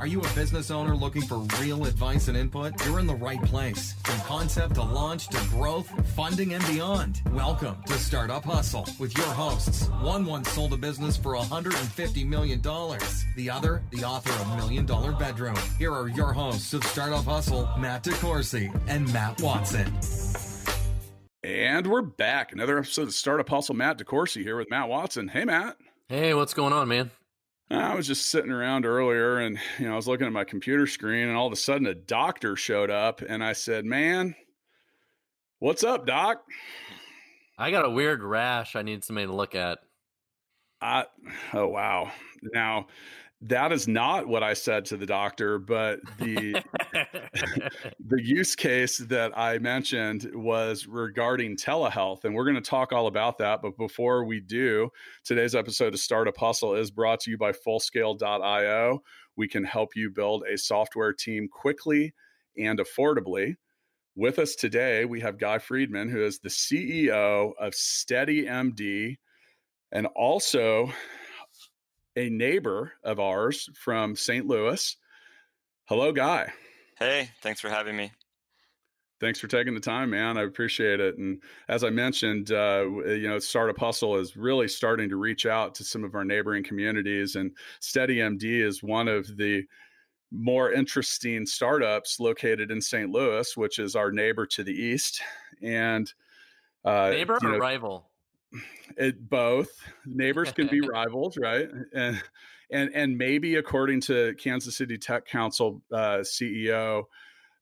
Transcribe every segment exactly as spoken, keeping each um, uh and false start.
Are you a business owner looking for real advice and input? You're in the right place. From concept to launch to growth, funding, and beyond. Welcome to Startup Hustle with your hosts. One once sold a business for one hundred fifty million dollars. The other, the author of Million Dollar Bedroom. Here are your hosts of Startup Hustle, Matt DeCourcy and Matt Watson. And we're back. Another episode of Startup Hustle. Matt DeCourcy here with Matt Watson. Hey, Matt. Hey, what's going on, man? I was just sitting around earlier and, you know, I was looking at my computer screen and all of a sudden a doctor showed up and I said, man, what's up, doc? I got a weird rash I need somebody to look at. I, oh, wow. Now, that is not what I said to the doctor, but the the use case that I mentioned was regarding telehealth, and we're going to talk all about that. But before we do, today's episode of Startup Hustle is brought to you by full scale dot i o. We can help you build a software team quickly and affordably. With us today, we have Guy Friedman, who is the C E O of SteadyMD, and also a neighbor of ours from Saint Louis. Hello, Guy. Hey, thanks for having me. Thanks for taking the time, man. I appreciate it. And as I mentioned, uh, you know, Startup Hustle is really starting to reach out to some of our neighboring communities, and SteadyMD is one of the more interesting startups located in Saint Louis, which is our neighbor to the east. And uh, neighbor or know, rival? It, both neighbors can be rivals, right? And, and and maybe, according to Kansas City Tech Council uh, C E O,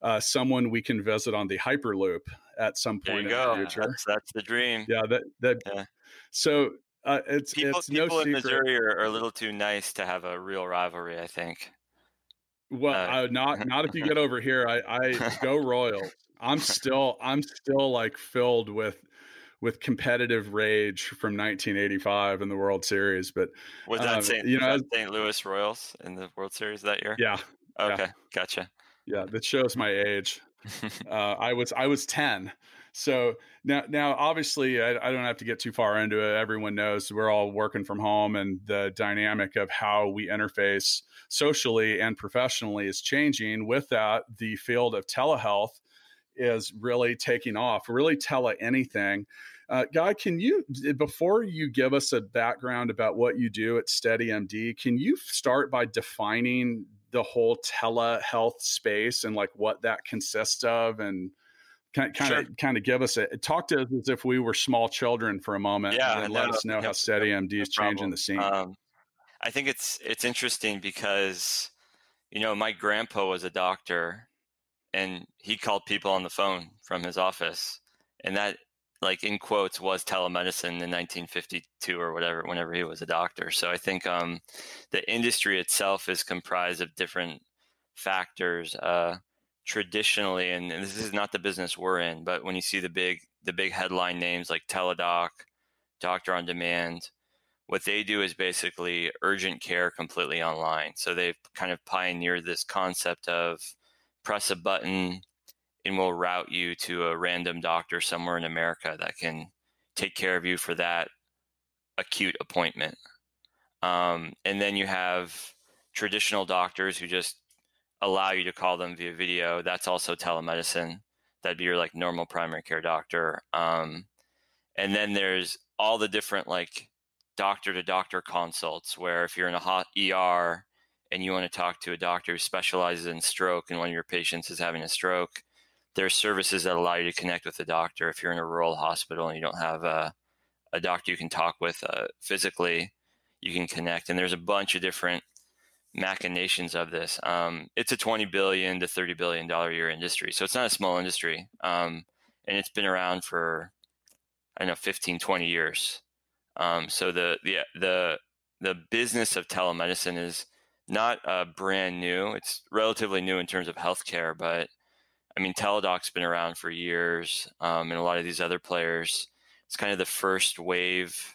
uh, someone we can visit on the Hyperloop at some point in the future. That's, that's the dream. Yeah, that that. Yeah. So uh, it's people, it's people no in secret. Missouri are, are a little too nice to have a real rivalry, I think. Well, uh, I, not not if you get over here. I, I go Royals. I'm still I'm still like filled with. with competitive rage from nineteen eighty-five in the World Series. But was that um, Saint You know, was that Saint Louis Royals in the World Series that year? Yeah. Okay. Yeah. Gotcha. Yeah. That shows my age. uh, I was, I was ten. So now, now obviously I, I don't have to get too far into it. Everyone knows we're all working from home, and the dynamic of how we interface socially and professionally is changing. With that, the field of telehealth is really taking off, really tele anything. Uh, Guy, can you, before you give us a background about what you do at SteadyMD, can you start by defining the whole telehealth space and like what that consists of, and kind, kind sure. of kind of give us a talk to us as if we were small children for a moment, yeah, and let us know how SteadyMD no is problem. changing the scene. Um, I think it's it's interesting because, you know, my grandpa was a doctor. And he called people on the phone from his office. And that, like, in quotes, was telemedicine in nineteen fifty-two or whatever, whenever he was a doctor. So I think um, the industry itself is comprised of different factors. Uh, traditionally, and, and this is not the business we're in, but when you see the big, the big headline names like Teladoc, Doctor on Demand, what they do is basically urgent care completely online. So they've kind of pioneered this concept of press a button and we'll route you to a random doctor somewhere in America that can take care of you for that acute appointment. Um, and then you have traditional doctors who just allow you to call them via video. That's also telemedicine. That'd be your like normal primary care doctor. Um, and then there's all the different like doctor to doctor consults, where if you're in a hot E R and you want to talk to a doctor who specializes in stroke and one of your patients is having a stroke, there are services that allow you to connect with a doctor. If you're in a rural hospital and you don't have a, a doctor you can talk with uh, physically, you can connect. And there's a bunch of different machinations of this. Um, it's a twenty billion to thirty billion dollars a year industry. So it's not a small industry. Um, and it's been around for, I don't know, fifteen, twenty years. Um, so the, the, the, the business of telemedicine is not uh, brand new. It's relatively new in terms of healthcare, but I mean, Teladoc's been around for years, um, and a lot of these other players. It's kind of the first wave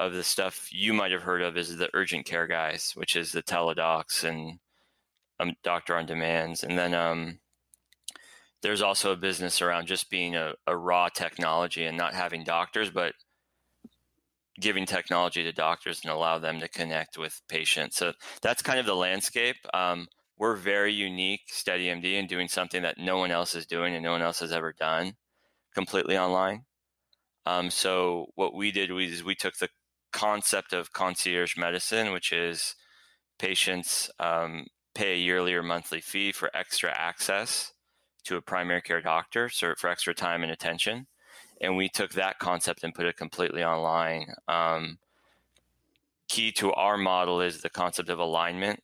of the stuff you might have heard of is the urgent care guys, which is the Teladocs and um, Doctor on Demands. And then um, there's also a business around just being a, a raw technology and not having doctors, but giving technology to doctors and allow them to connect with patients. So that's kind of the landscape. Um, we're very unique, SteadyMD, in doing something that no one else is doing and no one else has ever done completely online. Um, so what we did was we took the concept of concierge medicine, which is patients um, pay a yearly or monthly fee for extra access to a primary care doctor, so for extra time and attention. And we took that concept and put it completely online. Um, key to our model is the concept of alignment.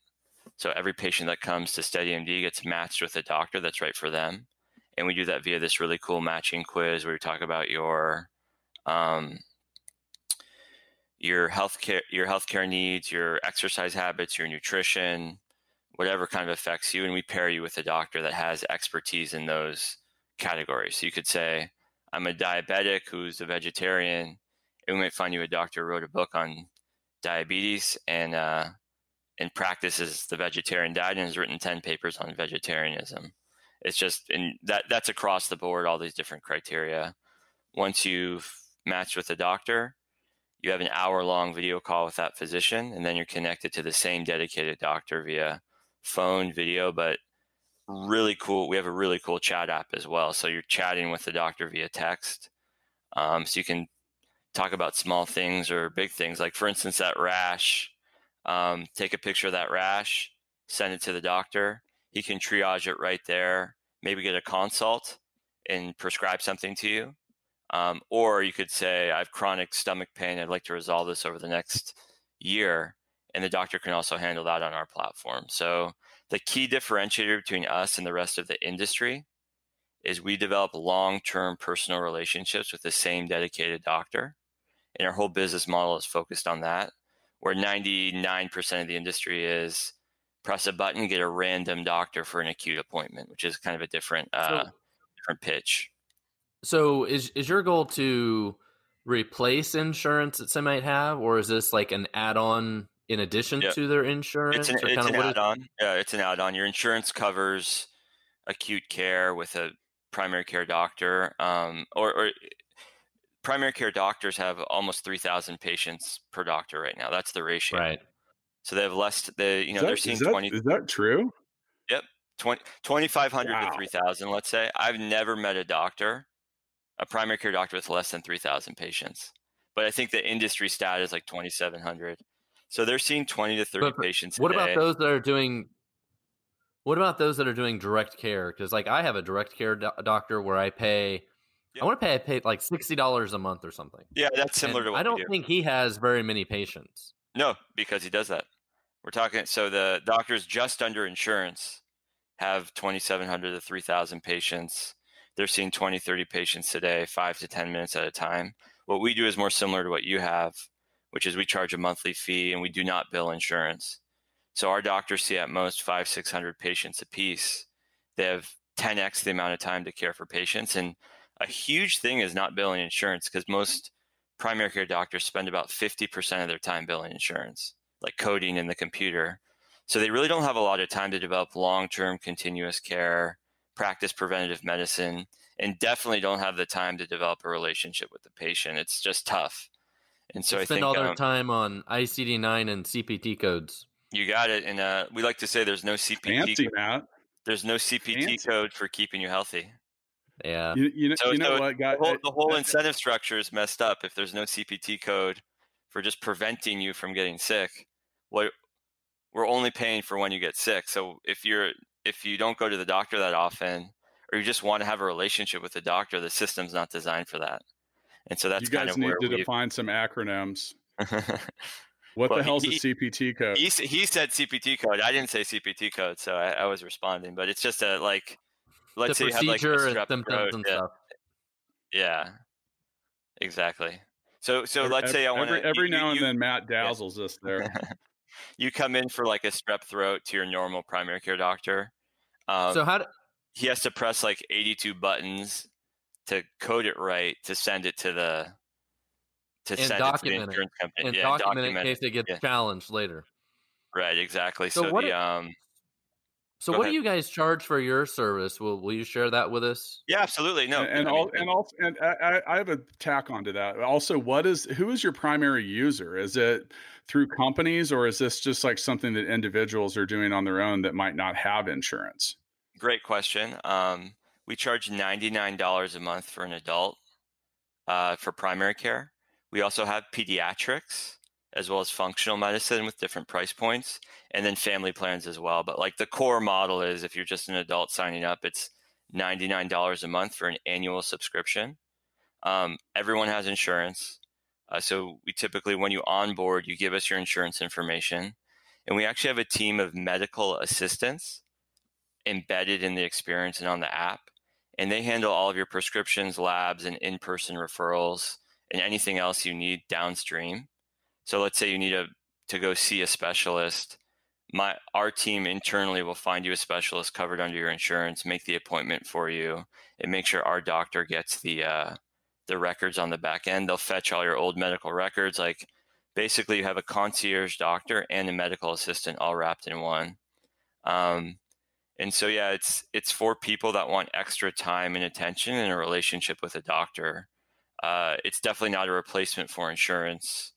So every patient that comes to SteadyMD gets matched with a doctor that's right for them. And we do that via this really cool matching quiz where we talk about your um, your healthcare, your healthcare needs, your exercise habits, your nutrition, whatever kind of affects you. And we pair you with a doctor that has expertise in those categories. So you could say, I'm a diabetic who's a vegetarian, and we might find you a doctor who wrote a book on diabetes and uh, and practices the vegetarian diet and has written ten papers on vegetarianism. It's just, and that that's across the board, all these different criteria. Once you've matched with a doctor, you have an hour-long video call with that physician, and then you're connected to the same dedicated doctor via phone, video, but really cool. We have a really cool chat app as well. So you're chatting with the doctor via text. Um, so you can talk about small things or big things. Like, for instance, that rash, um, take a picture of that rash, send it to the doctor. He can triage it right there, maybe get a consult and prescribe something to you. Um, or you could say, I have chronic stomach pain. I'd like to resolve this over the next year. And the doctor can also handle that on our platform. So the key differentiator between us and the rest of the industry is we develop long-term personal relationships with the same dedicated doctor. And our whole business model is focused on that, where ninety-nine percent of the industry is press a button, get a random doctor for an acute appointment, which is kind of a different uh, so, different pitch. So is is your goal to replace insurance that some might have, or is this like an add-on in addition yeah. to their insurance? It's an, or it's kind an of add-on. It? Yeah, it's an add-on. Your insurance covers acute care with a primary care doctor. Um, or, or primary care doctors have almost three thousand patients per doctor right now. That's the ratio. Right. So they have less, they, you know, that, they're seeing is that, twenty. Is that true? Yep. twenty-five hundred wow. to three thousand, let's say. I've never met a doctor, a primary care doctor with less than three thousand patients. But I think the industry stat is like twenty-seven hundred. So they're seeing twenty to thirty but patients a what day. About those that are doing? What about those that are doing direct care? Because like I have a direct care do- doctor where I pay, yeah. I want to pay, I pay like sixty dollars a month or something. Yeah, that's similar and to what I don't do. think he has very many patients. No, because he does that. We're talking so the doctors just under insurance have twenty seven hundred to three thousand patients. They're seeing twenty, thirty patients a day, five to ten minutes at a time. What we do is more similar to what you have, which is we charge a monthly fee and we do not bill insurance. So our doctors see at most five, six hundred patients apiece. They have ten x the amount of time to care for patients. And a huge thing is not billing insurance, because most primary care doctors spend about fifty percent of their time billing insurance, like coding in the computer. So they really don't have a lot of time to develop long-term continuous care, practice preventative medicine, and definitely don't have the time to develop a relationship with the patient. It's just tough. And so they spend I think, all their um, time on I C D nine and C P T codes. You got it. And uh, we like to say there's no C P T. Fancy, Matt. There's no C P T Fancy. code for keeping you healthy. Yeah. You, you know, so, you know so what? Guy, the whole, the whole incentive structure is messed up. If there's no C P T code for just preventing you from getting sick, what we're only paying for when you get sick. So if you're if you don't go to the doctor that often, or you just want to have a relationship with the doctor, the system's not designed for that. And so that's you guys kind of need where to we've... define some acronyms. What well, the hell's a C P T code? He, he said C P T code. I didn't say C P T code, so I, I was responding. But it's just a like, let's the say you have like a strep throat. And yeah. Stuff. yeah, exactly. So so every, let's say I want to every, every you, now you, and you, then Matt dazzles yeah. us there. You come in for like a strep throat to your normal primary care doctor. Um, so how do... he has to press like eighty-two buttons to code it right, to send it to the to and send it to the insurance it. company. And yeah, document, document it in case it, it gets yeah. challenged later. Right, exactly. So, so what the, um So Go what ahead. do you guys charge for your service? Will Will you share that with us? Yeah, absolutely. No, and and, I mean, all, and also, and I, I have a tack onto that. Also, what is who is your primary user? Is it through companies, or is this just like something that individuals are doing on their own that might not have insurance? Great question. Um, we charge ninety-nine dollars a month for an adult uh, for primary care. We also have pediatrics, as well as functional medicine with different price points, and then family plans as well. But like the core model is, if you're just an adult signing up, it's ninety-nine dollars a month for an annual subscription. Um, everyone has insurance. Uh, so we typically, when you onboard, you give us your insurance information. And we actually have a team of medical assistants embedded in the experience and on the app. And they handle all of your prescriptions, labs, and in-person referrals, and anything else you need downstream. So let's say you need a, to go see a specialist. My Our team internally will find you a specialist covered under your insurance, make the appointment for you, and make sure our doctor gets the uh, the records on the back end. They'll fetch all your old medical records. Like basically, you have a concierge doctor and a medical assistant all wrapped in one. Um, and so, yeah, it's it's for people that want extra time and attention in a relationship with a doctor. Uh, it's definitely not a replacement for insurance.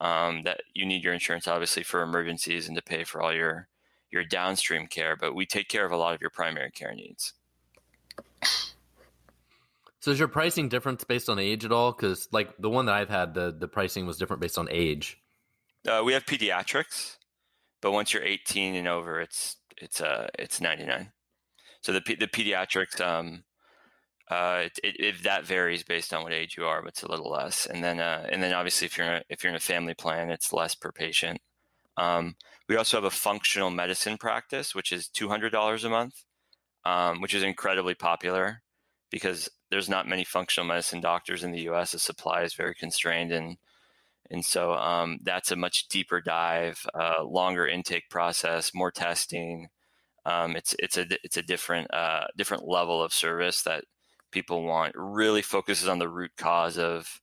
Um, that you need your insurance, obviously, for emergencies and to pay for all your, your downstream care. But we take care of a lot of your primary care needs. So is your pricing different based on age at all? Because like the one that I've had, the, the pricing was different based on age. Uh, we have pediatrics, but once you're eighteen and over, it's it's uh it's ninety-nine. So the the pediatrics, um, Uh, it, it, it, that varies based on what age you are, but it's a little less. And then, uh, and then obviously if you're in a, if you're in a family plan, it's less per patient. Um, we also have a functional medicine practice, which is two hundred dollars a month, um, which is incredibly popular because there's not many functional medicine doctors in the U S. The supply is very constrained. And, and so, um, that's a much deeper dive, uh, longer intake process, more testing. Um, it's, it's a, it's a different, uh, different level of service that people want. Really focuses on the root cause of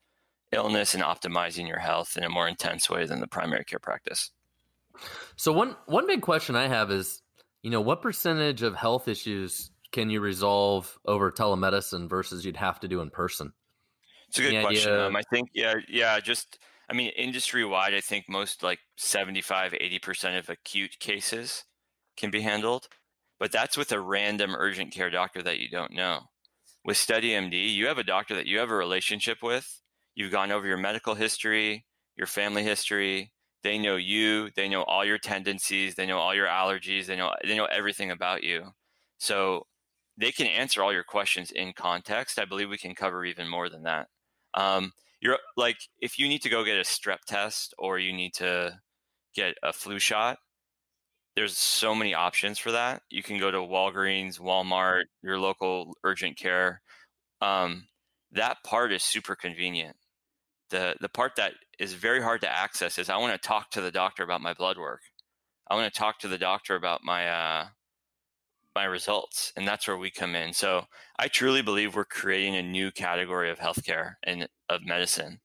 illness and optimizing your health in a more intense way than the primary care practice. So one, one big question I have is, you know, what percentage of health issues can you resolve over telemedicine versus you'd have to do in person? It's a good Any question. Um, I think, yeah, yeah, just, I mean, industry wide, I think most like seventy-five, eighty percent of acute cases can be handled, but that's with a random urgent care doctor that you don't know. With SteadyMD, you have a doctor that you have a relationship with. You've gone over your medical history, your family history. They know you. They know all your tendencies. They know all your allergies. They know they know everything about you. So they can answer all your questions in context. I believe we can cover even more than that. Um, you're like if you need to go get a strep test or you need to get a flu shot, there's so many options for that. You can go to Walgreens, Walmart, your local urgent care. Um, that part is super convenient. The the part that is very hard to access is I want to talk to the doctor about my blood work. I want to talk to the doctor about my uh, my results, and that's where we come in. So I truly believe we're creating a new category of healthcare and of medicine.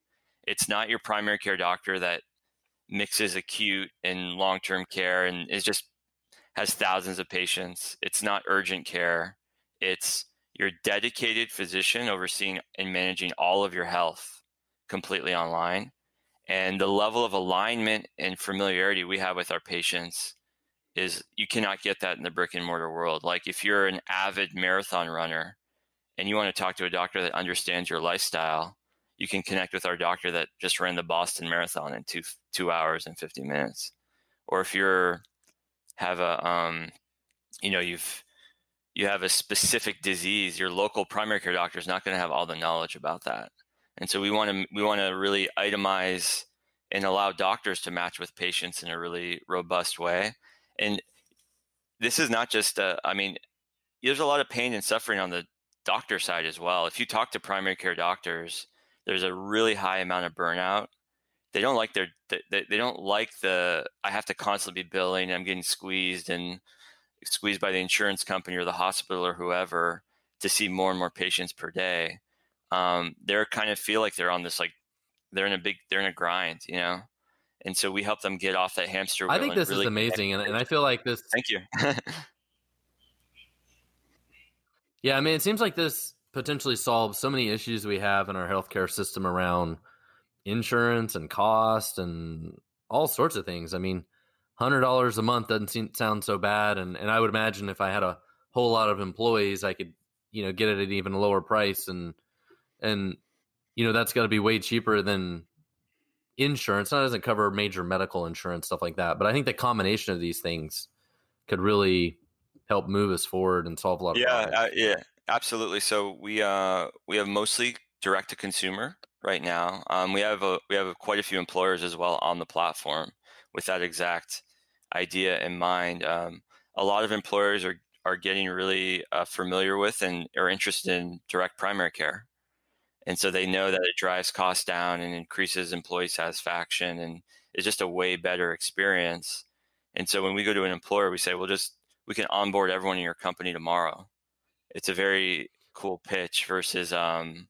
It's not your primary care doctor that mixes acute and long-term care and is just has thousands of patients. It's not urgent care. It's your dedicated physician overseeing and managing all of your health completely online. And the level of alignment and familiarity we have with our patients is you cannot get that in the brick and mortar world. Like if you're an avid marathon runner and you want to talk to a doctor that understands your lifestyle, you can connect with our doctor that just ran the Boston Marathon in two two hours and fifty minutes, or if you're have a um, you know you've you have a specific disease, your local primary care doctor is not going to have all the knowledge about that, and so we want to we want to really itemize and allow doctors to match with patients in a really robust way. And this is not just a, I mean, there's a lot of pain and suffering on the doctor side as well. If you talk to primary care doctors, there's a really high amount of burnout. They don't like their, they, they don't like the, I have to constantly be billing, I'm getting squeezed and squeezed by the insurance company or the hospital or whoever to see more and more patients per day. Um, they're kind of feel like they're on this, like they're in a big, they're in a grind, you know? And so we help them get off that hamster wheel. I think this really is amazing. And, and I feel like this, thank you. Yeah, I mean, it seems like this potentially solves so many issues we have in our healthcare system around insurance and cost and all sorts of things. I mean, one hundred dollars a month doesn't seem, sound so bad. And, and I would imagine if I had a whole lot of employees, I could, you know, get it at an even lower price. And, and you know, that's got to be way cheaper than insurance. That doesn't cover major medical insurance, stuff like that. But I think the combination of these things could really help move us forward and solve a lot of yeah, problems. Uh, yeah, absolutely. So we uh, we have mostly direct-to-consumer right now. Um, we have a, we have a, quite a few employers as well on the platform with that exact idea in mind. Um, a lot of employers are, are getting really uh, familiar with and are interested in direct primary care. And so they know that it drives costs down and increases employee satisfaction, and it's just a way better experience. And so when we go to an employer, we say, well, just we can onboard everyone in your company tomorrow. It's a very cool pitch versus um,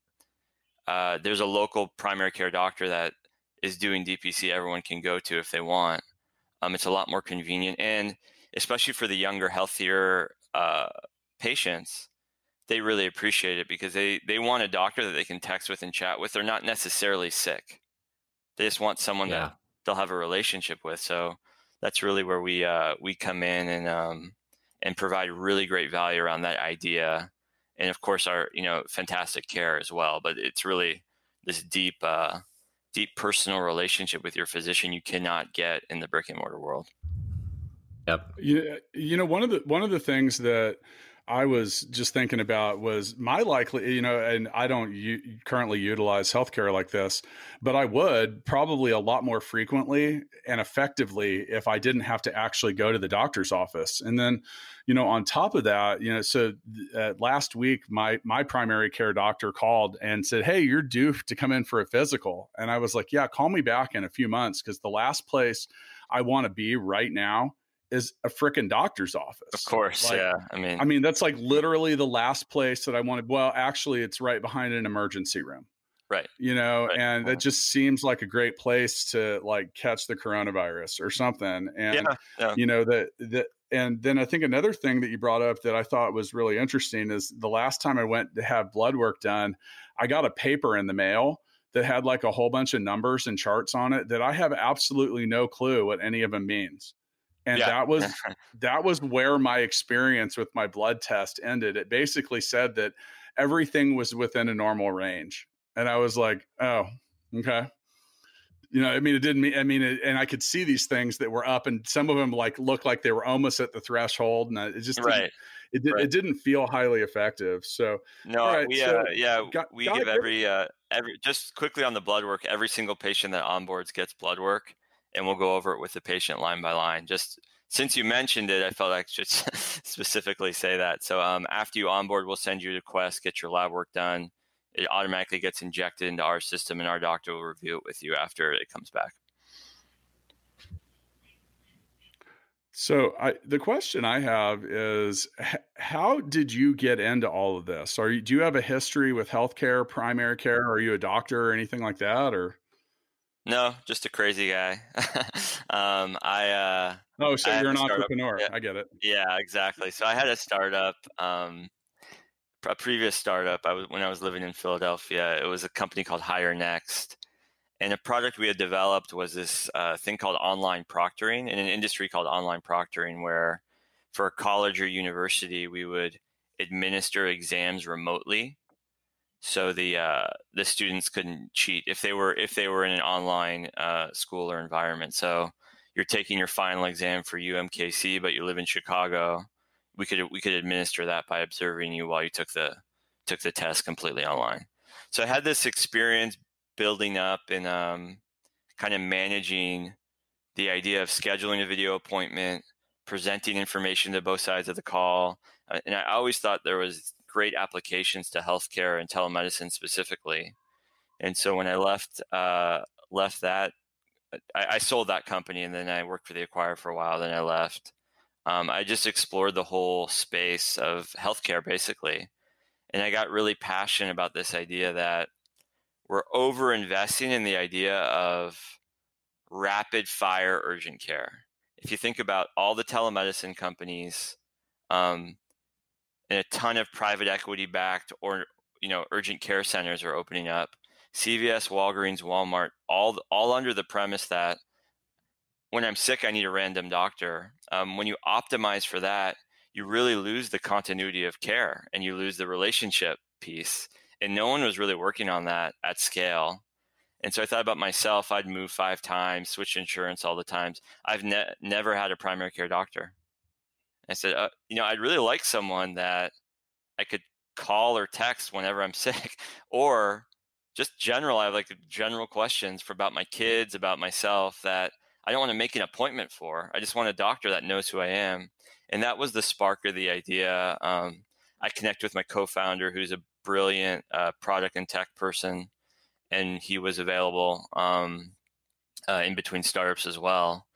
uh, there's a local primary care doctor that is doing D P C everyone can go to if they want. Um, it's a lot more convenient. And especially for the younger, healthier uh, patients, they really appreciate it because they, they want a doctor that they can text with and chat with. They're not necessarily sick. They just want someone yeah. that they'll have a relationship with. So that's really where we uh, we come in and um, and provide really great value around that idea. And of course, our you know fantastic care as well. But it's really this deep, uh, deep personal relationship with your physician you cannot get in the brick and mortar world. Yep. You, you know, one of the one of the things that I was just thinking about was my likely, you know, and I don't u- currently utilize healthcare like this, but I would probably a lot more frequently and effectively if I didn't have to actually go to the doctor's office. And then, you know, on top of that, you know, so uh, last week, my, my primary care doctor called and said, hey, you're due to come in for a physical. And I was like, yeah, call me back in a few months because the last place I want to be right now is a frickin' doctor's office. Of course. Like, yeah. I mean, I mean, that's like literally the last place that I wanted. Well, actually it's right behind an emergency room. Right. You know, right. and yeah. It just seems like a great place to like catch the coronavirus or something. And yeah. Yeah. you know, that, that, and then I think another thing that you brought up that I thought was really interesting is the last time I went to have blood work done, I got a paper in the mail that had like a whole bunch of numbers and charts on it that I have absolutely no clue what any of them means. And yeah. that was that was where my experience with my blood test ended. It basically said that everything was within a normal range. And I was like, oh, okay. You know, I mean, it didn't mean, I mean, it, and I could see these things that were up and some of them like looked like they were almost at the threshold. And it just, right. didn't, it, did, right. it didn't feel highly effective. So, no, right, we, so uh, yeah, got, we got give every, uh, every, just quickly on the blood work, every single patient that onboards gets blood work. And we'll go over it with the patient line by line. Just since you mentioned it, I felt I should specifically say that. So um, after you onboard, we'll send you to Quest, get your lab work done. It automatically gets injected into our system, and our doctor will review it with you after it comes back. So I, the question I have is, h- how did you get into all of this? Are you, do you have a history with healthcare, primary care? Are you a doctor or anything like that, or? No, just a crazy guy. um, I uh, oh, so I you're an entrepreneur. Yeah, I get it. Yeah, exactly. So I had a startup, um, a previous startup. I was when I was living in Philadelphia. It was a company called HireNext, and a product we had developed was this uh, thing called online proctoring, in an industry called online proctoring, where for a college or university we would administer exams remotely. So the uh, the students couldn't cheat if they were if they were in an online uh, school or environment. So you're taking your final exam for U M K C, but you live in Chicago. We could we could administer that by observing you while you took the took the test completely online. So I had this experience building up and um, kind of managing the idea of scheduling a video appointment, presenting information to both sides of the call, and I always thought there was great applications to healthcare and telemedicine specifically. And so when I left, uh, left that, I, I sold that company and then I worked for the acquirer for a while. Then I left. Um, I just explored the whole space of healthcare basically. And I got really passionate about this idea that we're over investing in the idea of rapid fire urgent care. If you think about all the telemedicine companies, um, and a ton of private equity backed or, you know, urgent care centers are opening up. C V S, Walgreens, Walmart, all all under the premise that when I'm sick, I need a random doctor. Um, when you optimize for that, you really lose the continuity of care and you lose the relationship piece. And no one was really working on that at scale. And so I thought about myself. I'd move five times, switch insurance all the times. I've ne- never had a primary care doctor. I said, uh, you know, I'd really like someone that I could call or text whenever I'm sick, or just general. I have like general questions for about my kids, about myself, that I don't want to make an appointment for. I just want a doctor that knows who I am. And that was the spark of the idea. Um, I connect with my co-founder, who's a brilliant uh, product and tech person, and he was available um, uh, in between startups as well.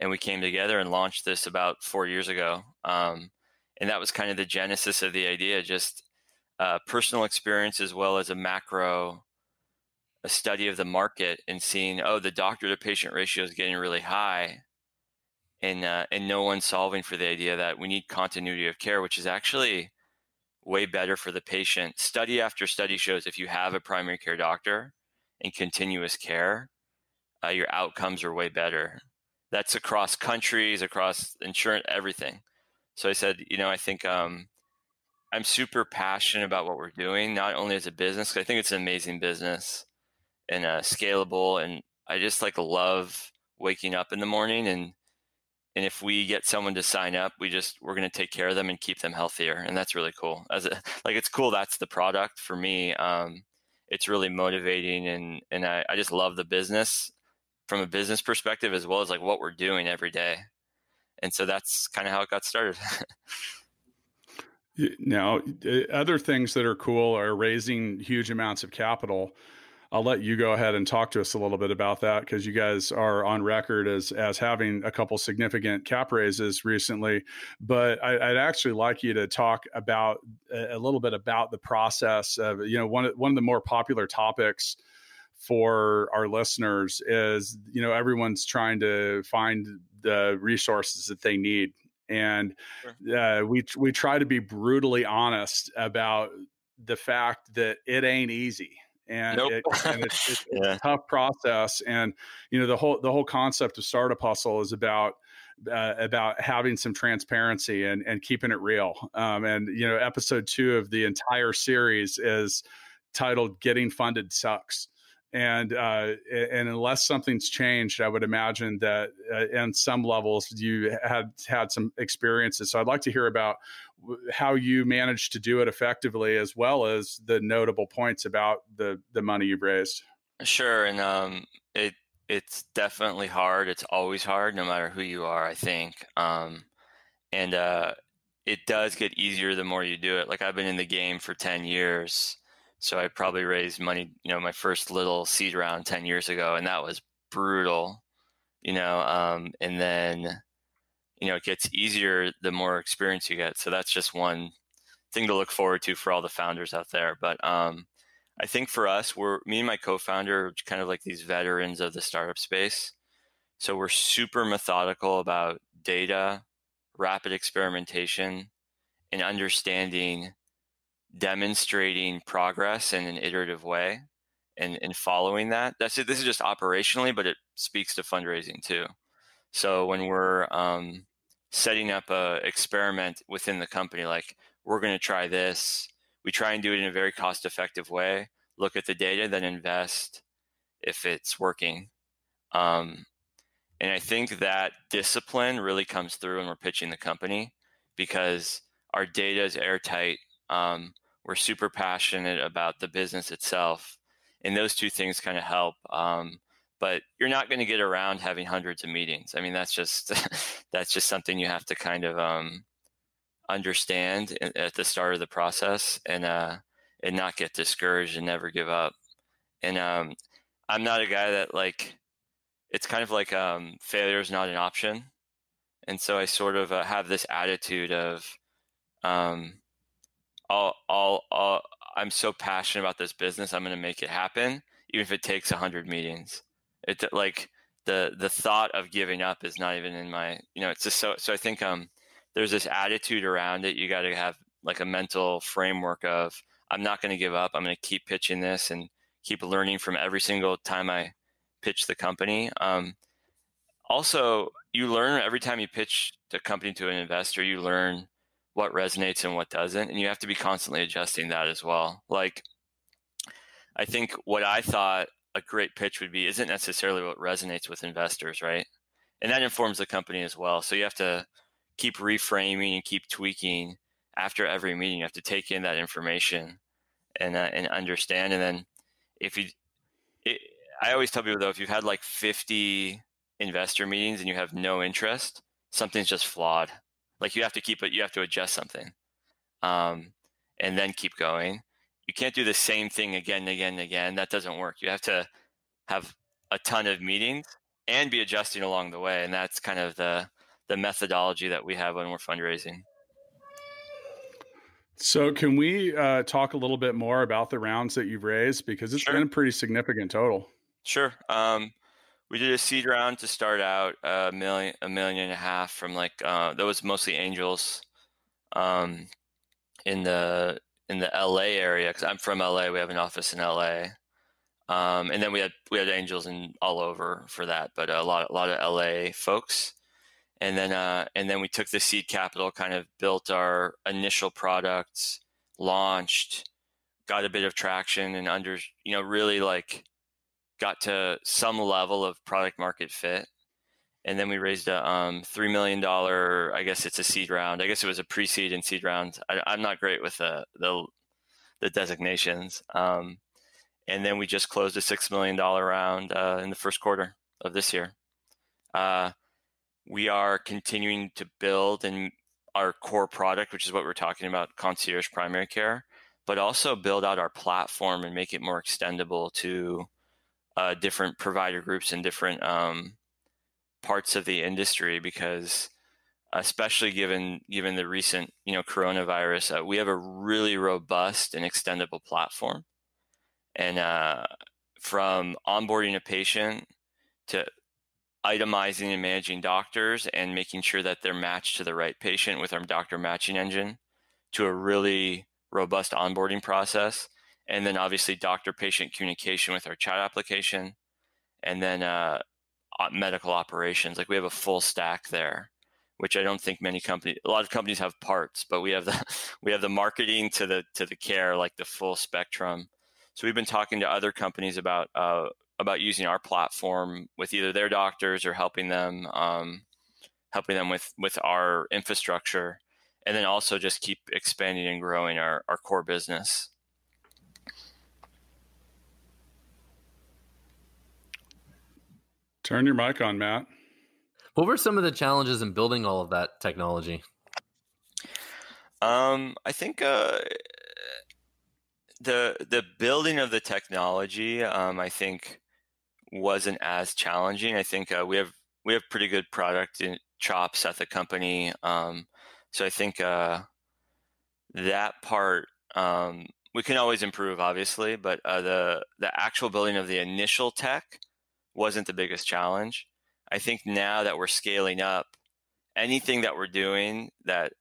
And we came together and launched this about four years ago. Um, and that was kind of the genesis of the idea, just uh, personal experience as well as a macro, a study of the market and seeing, oh, the doctor to patient ratio is getting really high. And uh, and no one's solving for the idea that we need continuity of care, which is actually way better for the patient. Study after study shows if you have a primary care doctor and continuous care, uh, your outcomes are way better. That's across countries, across insurance, everything. So I said, you know, I think um, I'm super passionate about what we're doing, not only as a business, 'cause I think it's an amazing business and uh, scalable. And I just like love waking up in the morning and And if we get someone to sign up, we just, we're going to take care of them and keep them healthier. And that's really cool. As a, like, it's cool. That's the product for me. Um, it's really motivating. And, and I, I just love the business from a business perspective, as well as like what we're doing every day. And so that's kind of how it got started. Now, other things that are cool are raising huge amounts of capital. I'll let you go ahead and talk to us a little bit about that, because you guys are on record as as having a couple significant cap raises recently. But I, I'd actually like you to talk about a little bit about the process of, you know, one of, one of the more popular topics for our listeners is, you know, everyone's trying to find the resources that they need. And uh, we we try to be brutally honest about the fact that it ain't easy. And, nope. it, and it's, it's yeah. a tough process. And, you know, the whole the whole concept of Startup Hustle is about uh, about having some transparency and, and keeping it real. Um, and, you know, episode two of the entire series is titled Getting Funded Sucks. And uh, and unless something's changed, I would imagine that uh, in some levels you had had some experiences. So I'd like to hear about how you managed to do it effectively, as well as the notable points about the the money you've raised. Sure, and um, it it's definitely hard. It's always hard, no matter who you are, I think. Um, and uh, it does get easier the more you do it. Like, I've been in the game for ten years. So I probably raised money, you know, my first little seed round ten years ago, and that was brutal, you know, um, and then, you know, it gets easier the more experience you get. So that's just one thing to look forward to for all the founders out there. But um, I think for us, we're me and my co-founder are kind of like these veterans of the startup space. So we're super methodical about data, rapid experimentation, and understanding, demonstrating progress in an iterative way and, and following that. That's it. This is just operationally, but it speaks to fundraising too. So when we're um, setting up a experiment within the company, like we're going to try this, we try and do it in a very cost-effective way, look at the data, then invest if it's working. Um, and I think that discipline really comes through when we're pitching the company, because our data is airtight. Um, we're super passionate about the business itself, and those two things kind of help. Um, but you're not going to get around having hundreds of meetings. I mean, that's just, that's just something you have to kind of, um, understand at the start of the process and, uh, and not get discouraged and never give up. And, um, I'm not a guy that like, it's kind of like, um, failure is not an option. And so I sort of uh, have this attitude of, um, I'll, I'll, I'll, I'm so passionate about this business. I'm going to make it happen, even if it takes one hundred meetings. It like the the thought of giving up is not even in my, you know. It's just so. So I think um, there's this attitude around it. You got to have like a mental framework of, I'm not going to give up. I'm going to keep pitching this and keep learning from every single time I pitch the company. Um, also, you learn every time you pitch the company to an investor, you learn what resonates and what doesn't. And you have to be constantly adjusting that as well. Like, I think what I thought a great pitch would be isn't necessarily what resonates with investors, right? And that informs the company as well. So you have to keep reframing and keep tweaking after every meeting. You have to take in that information and uh, and understand. And then if you, it, I always tell people though, if you've had like fifty investor meetings and you have no interest, something's just flawed. Like you have to keep it, you have to adjust something, um, and then keep going. You can't do the same thing again and again and again. That doesn't work. You have to have a ton of meetings and be adjusting along the way. And that's kind of the the methodology that we have when we're fundraising. So can we uh, talk a little bit more about the rounds that you've raised? Because it's sure. been a pretty significant total. Sure. Um, we did a seed round to start out a million, a million and a half from like, uh, that was mostly angels um, in the, in the L A area, because I'm from L A. We have an office in L A, um, and then we had we had angels in all over for that, but a lot a lot of L A folks. And then uh, and then we took the seed capital, kind of built our initial products, launched, got a bit of traction, and under you know really like got to some level of product market fit. And then we raised a um, three million dollars, I guess it's a seed round. I guess it was a pre-seed and seed round. I, I'm not great with the the, the designations. Um, and then we just closed a six million dollars round uh, in the first quarter of this year. Uh, we are continuing to build in our core product, which is what we're talking about, concierge primary care, but also build out our platform and make it more extendable to uh, different provider groups and different um parts of the industry, because especially given given the recent you know coronavirus, uh, we have a really robust and extendable platform, and uh, from onboarding a patient to itemizing and managing doctors and making sure that they're matched to the right patient with our doctor matching engine, to a really robust onboarding process, and then obviously doctor-patient communication with our chat application, and then uh, medical operations. Like we have a full stack there, which I don't think many companies, a lot of companies have parts, but we have the we have the marketing to the to the care, like the full spectrum. So we've been talking to other companies about uh about using our platform with either their doctors or helping them um helping them with with our infrastructure, and then also just keep expanding and growing our our core business. Turn your mic on, Matt. What were some of the challenges in building all of that technology? Um, I think uh, the the building of the technology, um, I think, wasn't as challenging. I think uh, we have we have pretty good product in chops at the company, um, so I think uh, that part um, we can always improve, obviously. But uh, the the actual building of the initial tech wasn't the biggest challenge. I think now that we're scaling up, anything that we're doing that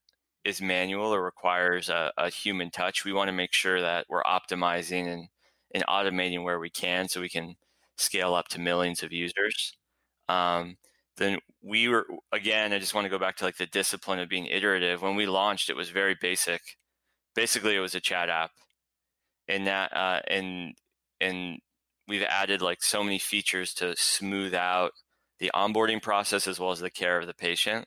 is manual or requires a, a human touch, we want to make sure that we're optimizing and, and automating where we can, so we can scale up to millions of users. Um, then we were, again, I just want to go back to like the discipline of being iterative. When we launched, it was very basic. Basically, it was a chat app, and that, uh, and, and, we've added like so many features to smooth out the onboarding process as well as the care of the patient.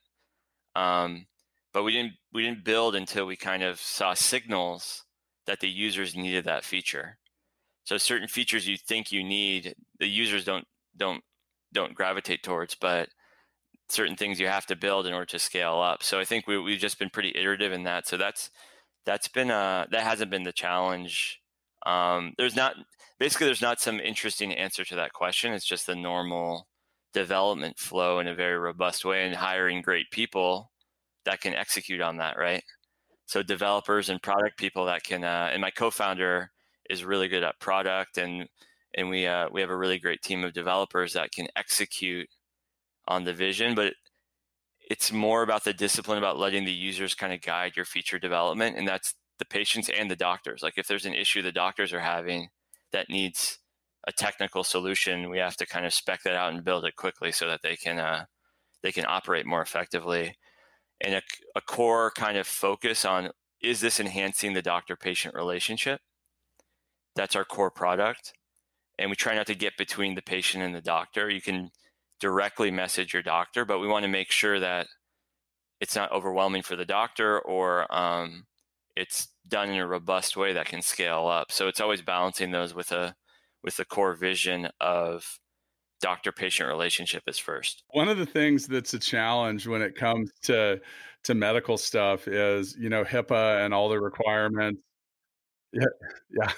Um, but we didn't we didn't build until we kind of saw signals that the users needed that feature. So certain features you think you need, the users don't don't don't gravitate towards, but certain things you have to build in order to scale up. So I think we we've just been pretty iterative in that. So that's that's been uh that hasn't been the challenge. Um, there's not Basically, there's not some interesting answer to that question. It's just the normal development flow in a very robust way, and hiring great people that can execute on that, right? So developers and product people that can, uh, and my co-founder is really good at product, and and we uh, we have a really great team of developers that can execute on the vision. But it's more about the discipline, about letting the users kind of guide your feature development. And that's the patients and the doctors. Like if there's an issue the doctors are having that needs a technical solution, we have to kind of spec that out and build it quickly so that they can uh, they can operate more effectively. And a, a core kind of focus on, is this enhancing the doctor-patient relationship? That's our core product. And we try not to get between the patient and the doctor. You can directly message your doctor, but we want to make sure that it's not overwhelming for the doctor, or um, it's done in a robust way that can scale up. So it's always balancing those with a with the core vision of doctor-patient relationship is first. One of the things that's a challenge when it comes to to medical stuff is, you know, HIPAA and all the requirements. Yeah, yeah.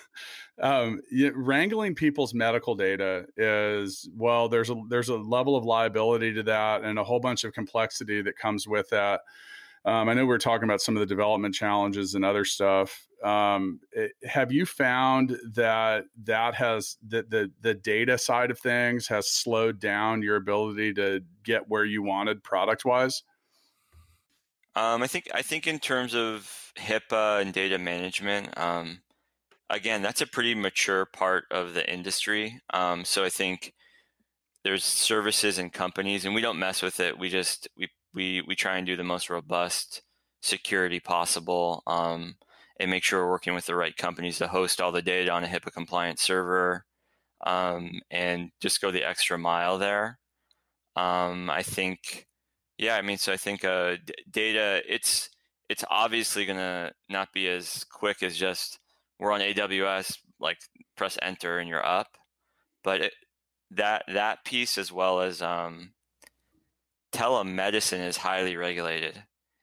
Um, you, wrangling people's medical data is, well, there's a there's a level of liability to that, and a whole bunch of complexity that comes with that. Um, I know we were talking about some of the development challenges and other stuff. Um, it, have you found that that has that the the data side of things has slowed down your ability to get where you wanted product wise? Um, I think I think in terms of HIPAA and data management. Um, Again, that's a pretty mature part of the industry. Um, so I think there's services and companies, and we don't mess with it. We just we we we try and do the most robust security possible, um, and make sure we're working with the right companies to host all the data on a HIPAA compliant server, um, and just go the extra mile there. Um, I think, yeah, I mean, so I think uh, d- data it's it's obviously gonna not be as quick as just, we're on A W S, like press enter and you're up. But it, that that piece, as well as um, telemedicine, is highly regulated.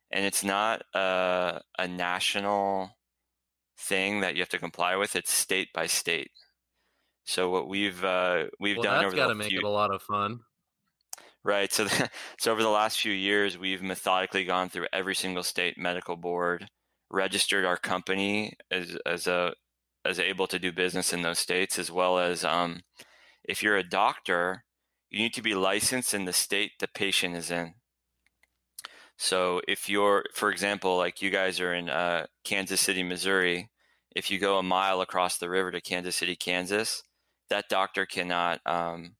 And it's not a, a national thing that you have to comply with. It's state by state. So what we've uh, we've well, done over the last few... that's got to make it a lot of fun. Right. So, the, so over the last few years, we've methodically gone through every single state medical board, registered our company as as a as able to do business in those states, as well as um, if you're a doctor, you need to be licensed in the state the patient is in. So if you're, for example, like you guys are in uh, Kansas City, Missouri, if you go a mile across the river to Kansas City, Kansas, that doctor cannot, um,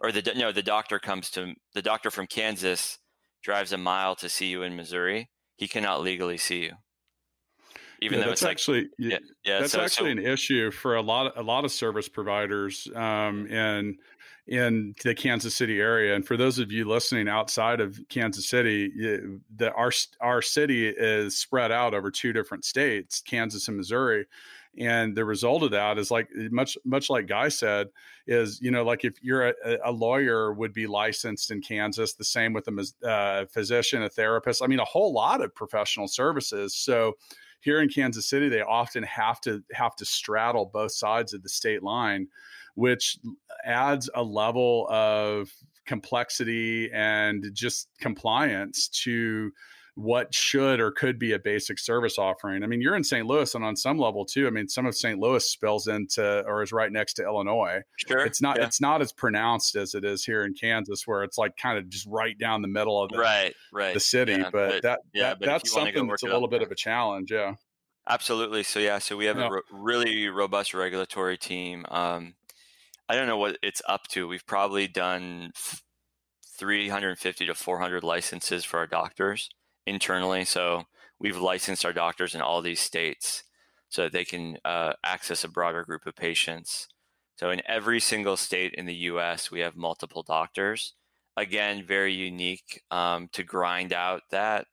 or the no, the doctor comes to the doctor from Kansas drives a mile to see you in Missouri. He cannot legally see you. Even yeah, though that's it's actually like, yeah, yeah, that's so, actually so. an issue for a lot of, a lot of service providers um, in in the Kansas City area. And for those of you listening outside of Kansas City, the, our our city is spread out over two different states, Kansas and Missouri. And the result of that is, like much much like Guy said, is, you know, like if you're a, a lawyer would be licensed in Kansas, the same with a uh, physician, a therapist. I mean, a whole lot of professional services. So here in Kansas City, they often have to have to straddle both sides of the state line, which adds a level of complexity and just compliance to what should or could be a basic service offering. I mean, you're in Saint Louis, and on some level too, I mean, some of Saint Louis spills into or is right next to Illinois. Sure. It's not yeah. it's not as pronounced as it is here in Kansas, where it's like kind of just right down the middle of the, right, right. the city. Yeah, but, but that, yeah, that but that's something that's a little bit of a challenge. Yeah, absolutely. So yeah, so we have yeah. a ro- really robust regulatory team. Um, I don't know what it's up to. We've probably done three hundred fifty to four hundred licenses for our doctors internally. So we've licensed our doctors in all these states so that they can uh, access a broader group of patients. So in every single state in the U S, we have multiple doctors. Again, very unique um, to grind out that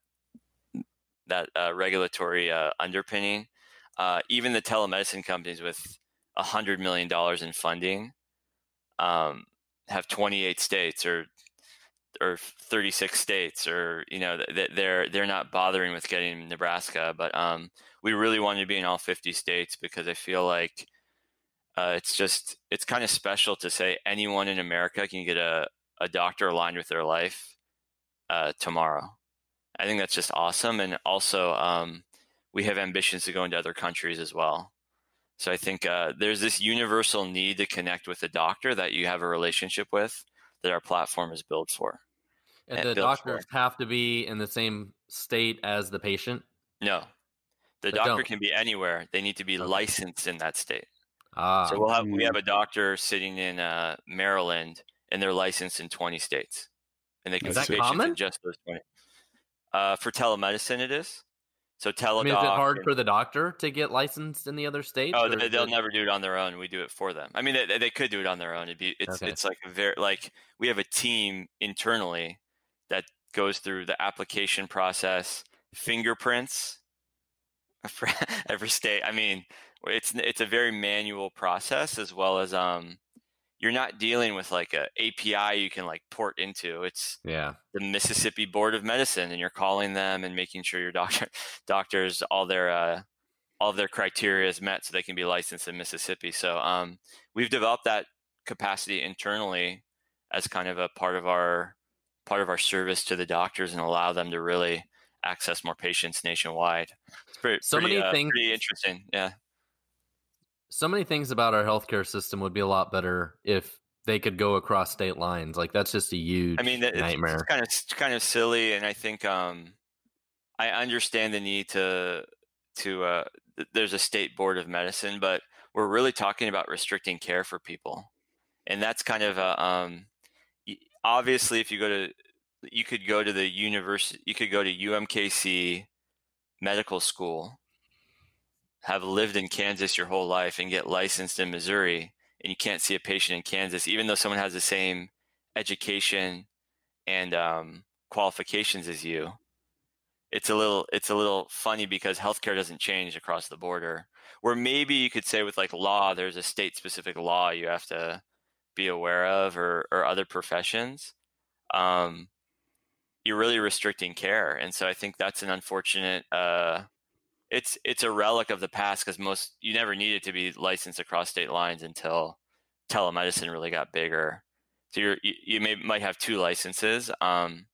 that uh, regulatory uh, underpinning. Uh, even the telemedicine companies with one hundred million dollars in funding um, have twenty-eight states or or thirty-six states, or, you know, that they're, they're not bothering with getting Nebraska, but um, we really wanted to be in all fifty states because I feel like uh, it's just, it's kind of special to say anyone in America can get a, a doctor aligned with their life uh, tomorrow. I think that's just awesome. And also um, we have ambitions to go into other countries as well. So I think uh, there's this universal need to connect with a doctor that you have a relationship with that our platform is built for. And the doctors have to be in the same state as the patient? No. The doctor can be anywhere. They need to be licensed in that state. Ah, so we'll have, we have a doctor sitting in uh, Maryland, and they're licensed in twenty states. And they can see patients in just those twenty. Uh, for telemedicine, it is. So Teladoc. I mean, is it hard and, for the doctor to get licensed in the other states? Oh, they, they'll never do it on their own. We do it for them. I mean, they, they could do it on their own. It'd be, it's okay. It's like a very, like we have a team internally that goes through the application process, fingerprints for every state. I mean, it's it's a very manual process, as well as um, you're not dealing with like a API you can like port into. It's yeah. the Mississippi Board of Medicine, and you're calling them and making sure your doctor doctors all their uh, all of their criteria is met, so they can be licensed in Mississippi. So um, we've developed that capacity internally as kind of a part of our part of our service to the doctors, and allow them to really access more patients nationwide. It's pretty, so pretty, many uh, things. Pretty interesting, yeah. So many things about our healthcare system would be a lot better if they could go across state lines. Like that's just a huge I mean, that, nightmare. It's kind of it's kind of silly, and I think um, I understand the need to to. Uh, th- there's a state board of medicine, but we're really talking about restricting care for people, and that's kind of a, um, obviously if you go to you could go to the university, you could go to U M K C medical school, have lived in Kansas your whole life and get licensed in Missouri, and you can't see a patient in Kansas, even though someone has the same education and um, qualifications as you. It's a little, it's a little funny because healthcare doesn't change across the border. Where maybe you could say with like law, there's a state-specific law you have to be aware of, or or other professions. Um, you're really restricting care, and so I think that's an unfortunate. Uh, It's it's a relic of the past because most you never needed to be licensed across state lines until telemedicine really got bigger. So you're, you you may might have two licenses, um,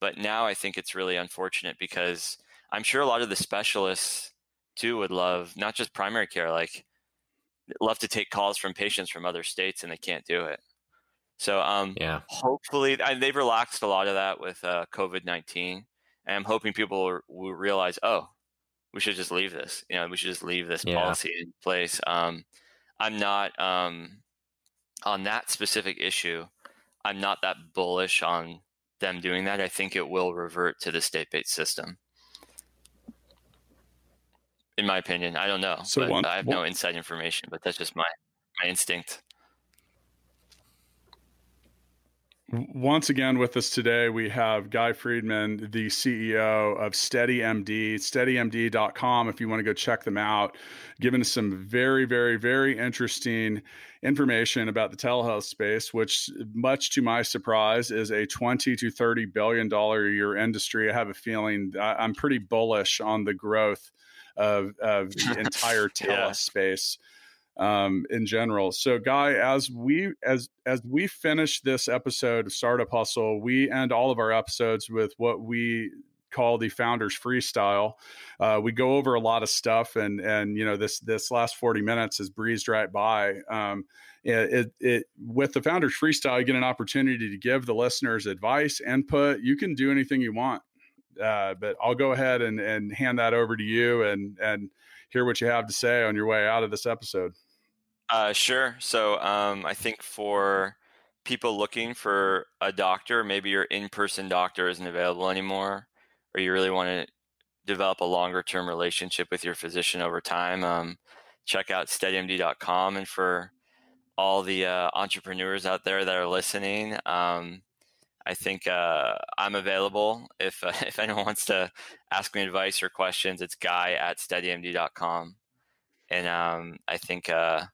but now I think it's really unfortunate because I'm sure a lot of the specialists too would love not just primary care, like love to take calls from patients from other states, and they can't do it. So um, yeah, hopefully I, they've relaxed a lot of that with uh, COVID nineteen, and I'm hoping people will realize, oh, we should just leave this, you know, we should just leave this yeah. policy in place. Um, I'm not, um, on that specific issue, I'm not that bullish on them doing that. I think it will revert to the state-based system. In my opinion, I don't know, so but one, I have one, no inside information, but that's just my, my instinct. Once again with us today, we have Guy Friedman, the C E O of SteadyMD, steady M D dot com if you want to go check them out, giving us some very, very, very interesting information about the telehealth space, which much to my surprise is a twenty to thirty billion dollars a year industry. I have a feeling I'm pretty bullish on the growth of, of the entire tele yeah. space. Um, in general. So Guy, as we as as we finish this episode of Startup Hustle, we end all of our episodes with what we call the Founders Freestyle. Uh, we go over a lot of stuff, and and you know this this last forty minutes has breezed right by. Um, it, it, it with the Founders Freestyle, you get an opportunity to give the listeners advice, input. You can do anything you want, uh, but I'll go ahead and and hand that over to you and and hear what you have to say on your way out of this episode. Uh, sure. So um, I think for people looking for a doctor, maybe your in-person doctor isn't available anymore, or you really want to develop a longer-term relationship with your physician over time, um, check out steady M D dot com. And for all the uh, entrepreneurs out there that are listening, um, I think uh, I'm available. If uh, if anyone wants to ask me advice or questions, it's guy at steady M D dot com. And um, I think... Uh,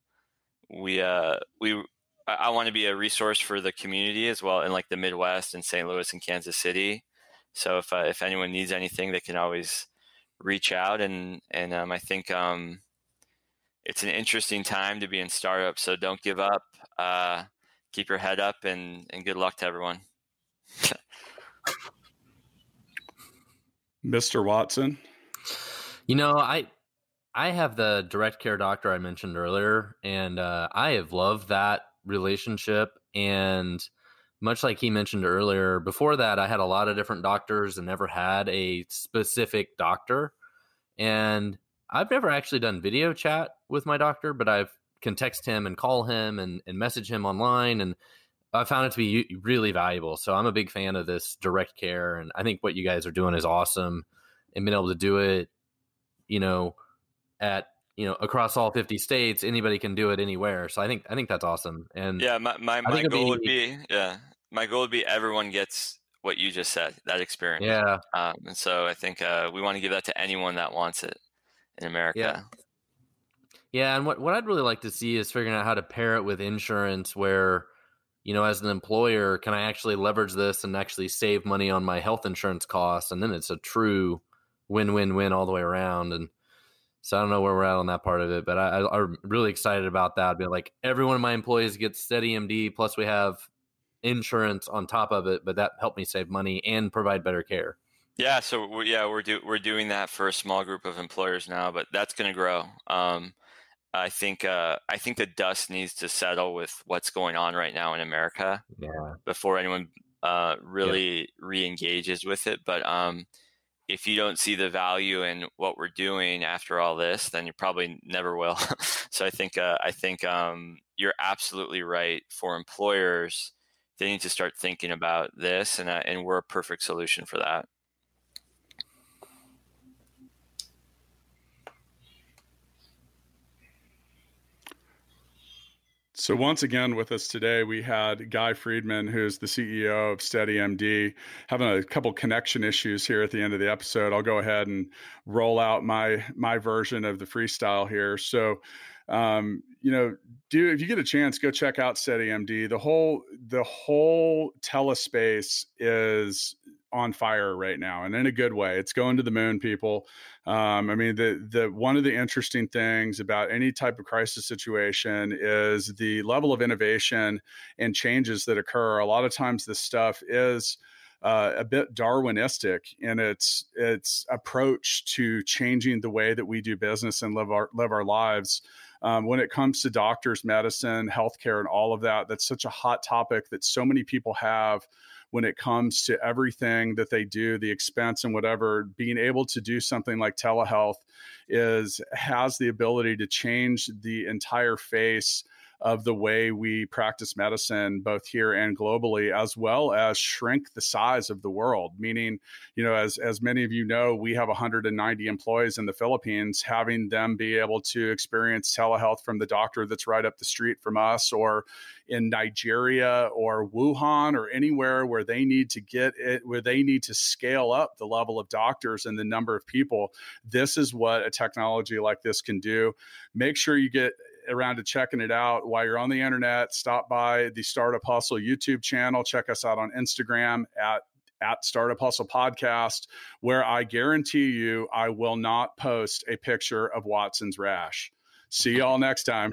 We uh we I want to be a resource for the community as well in like the Midwest and Saint Louis and Kansas City. So if uh, if anyone needs anything, they can always reach out. And and um, I think um it's an interesting time to be in startups. So don't give up. Uh, keep your head up, and and good luck to everyone. Mister Watson, you know I. I have the direct care doctor I mentioned earlier, and uh, I have loved that relationship. And much like he mentioned earlier, before that, I had a lot of different doctors and never had a specific doctor. And I've never actually done video chat with my doctor, but I can text him and call him and, and message him online. And I found it to be really valuable. So I'm a big fan of this direct care. And I think what you guys are doing is awesome. And being able to do it, you know, at, you know, across all fifty states, anybody can do it anywhere. So I think, I think that's awesome. And yeah, my, my, my goal be, would be, yeah, my goal would be everyone gets what you just said, that experience. Yeah. Um, and so I think uh, we want to give that to anyone that wants it in America. Yeah. Yeah. And what, what I'd really like to see is figuring out how to pair it with insurance where, you know, as an employer, can I actually leverage this and actually save money on my health insurance costs? And then it's a true win-win-win all the way around. And so I don't know where we're at on that part of it, but I, I, I'm really excited about that. I'd be like, every one of my employees gets SteadyMD, plus we have insurance on top of it, but that helped me save money and provide better care. Yeah, so we're, yeah, we're do, we're doing that for a small group of employers now, but that's going to grow. Um, I think uh, I think the dust needs to settle with what's going on right now in America yeah. before anyone uh, really yeah. re-engages with it, but. Um, If you don't see the value in what we're doing after all this, then you probably never will. So I think uh, I think um, you're absolutely right. For employers, they need to start thinking about this, and uh, and we're a perfect solution for that. So once again with us today, we had Guy Friedman, who's the C E O of SteadyMD, having a couple connection issues here at the end of the episode. I'll go ahead and roll out my my version of the freestyle here. So, um, you know, do if you get a chance, go check out SteadyMD. The whole the whole telespace is on fire right now, and in a good way. It's going to the moon, people. Um, I mean, the the one of the interesting things about any type of crisis situation is the level of innovation and changes that occur. A lot of times, this stuff is uh, a bit Darwinistic in its its approach to changing the way that we do business and live our live our lives. Um, when it comes to doctors, medicine, healthcare, and all of that, that's such a hot topic that so many people have. When it comes to everything that they do, the expense and whatever, being able to do something like telehealth is has the ability to change the entire face of the way we practice medicine, both here and globally, as well as shrink the size of the world. Meaning, you know, as as many of you know, we have one hundred ninety employees in the Philippines. Having them be able to experience telehealth from the doctor that's right up the street from us, or in Nigeria or Wuhan or anywhere where they need to get it, where they need to scale up the level of doctors and the number of people. This is what a technology like this can do. Make sure you get around to checking it out while you're on the internet. Stop by the Startup Hustle YouTube channel. Check us out on Instagram at at Startup Hustle Podcast, where I guarantee you I will not post a picture of Watson's rash. See y'all next time.